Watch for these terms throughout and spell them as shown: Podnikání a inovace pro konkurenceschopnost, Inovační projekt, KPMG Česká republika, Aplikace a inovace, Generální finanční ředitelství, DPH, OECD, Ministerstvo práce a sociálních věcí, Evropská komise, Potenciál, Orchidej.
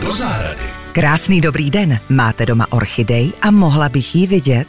do zahrady. Krásný dobrý den, máte doma orchidej a mohla bych ji vidět?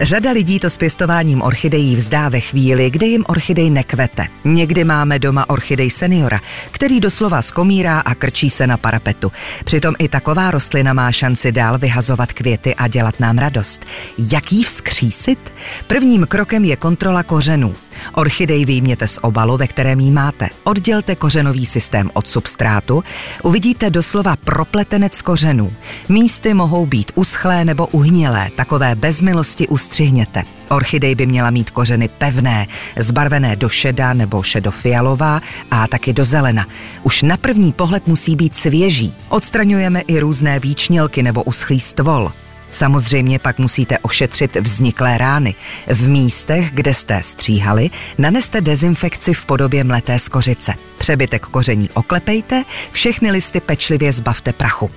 Řada lidí to s pěstováním orchidejí vzdá ve chvíli, kdy jim orchidej nekvete. Někdy máme doma orchidej seniora, který doslova skomírá a krčí se na parapetu. Přitom i taková rostlina má šanci dál vyhazovat květy a dělat nám radost. Jak ji vzkřísit? Prvním krokem je kontrola kořenů. Orchidej vyjměte z obalu, ve kterém ji máte. Oddělte kořenový systém od substrátu, uvidíte doslova propletenec kořenů. Místy mohou být uschlé nebo uhnělé, takové bez milosti ustřihněte. Orchidej by měla mít kořeny pevné, zbarvené do šeda nebo šedofialová a taky do zelena. Už na první pohled musí být svěží. Odstraňujeme i různé výčnělky nebo uschlý stvol. Samozřejmě pak musíte ošetřit vzniklé rány. V místech, kde jste stříhali, naneste dezinfekci v podobě mleté skořice. Přebytek koření oklepejte, všechny listy pečlivě zbavte prachu.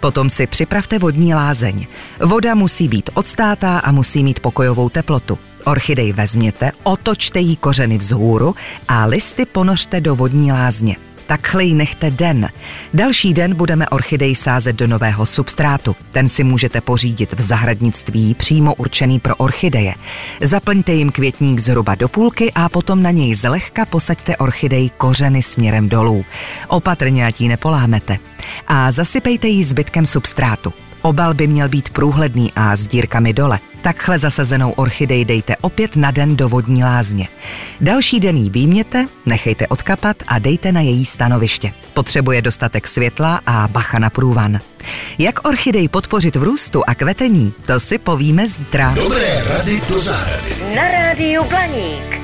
Potom si připravte vodní lázeň. Voda musí být odstátá a musí mít pokojovou teplotu. Orchidej vezměte, otočte jí kořeny vzhůru a listy ponořte do vodní lázně. Takhle ji nechte den. Další den budeme orchidej sázet do nového substrátu. Ten si můžete pořídit v zahradnictví přímo určený pro orchideje. Zaplňte jim květník zhruba do půlky a potom na něj zlehka posaďte orchidej kořeny směrem dolů. Opatrně, ať ji nepolámete. A zasypejte ji zbytkem substrátu. Obal by měl být průhledný a s dírkami dole. Takhle zasazenou orchidej dejte opět na den do vodní lázně. Další den ji výjměte, nechejte odkapat a dejte na její stanoviště. Potřebuje dostatek světla a bacha na průvan. Jak orchidej podpořit v růstu a kvetení, to si povíme zítra. Dobré rady do zahrady. Na rádiu Blaník.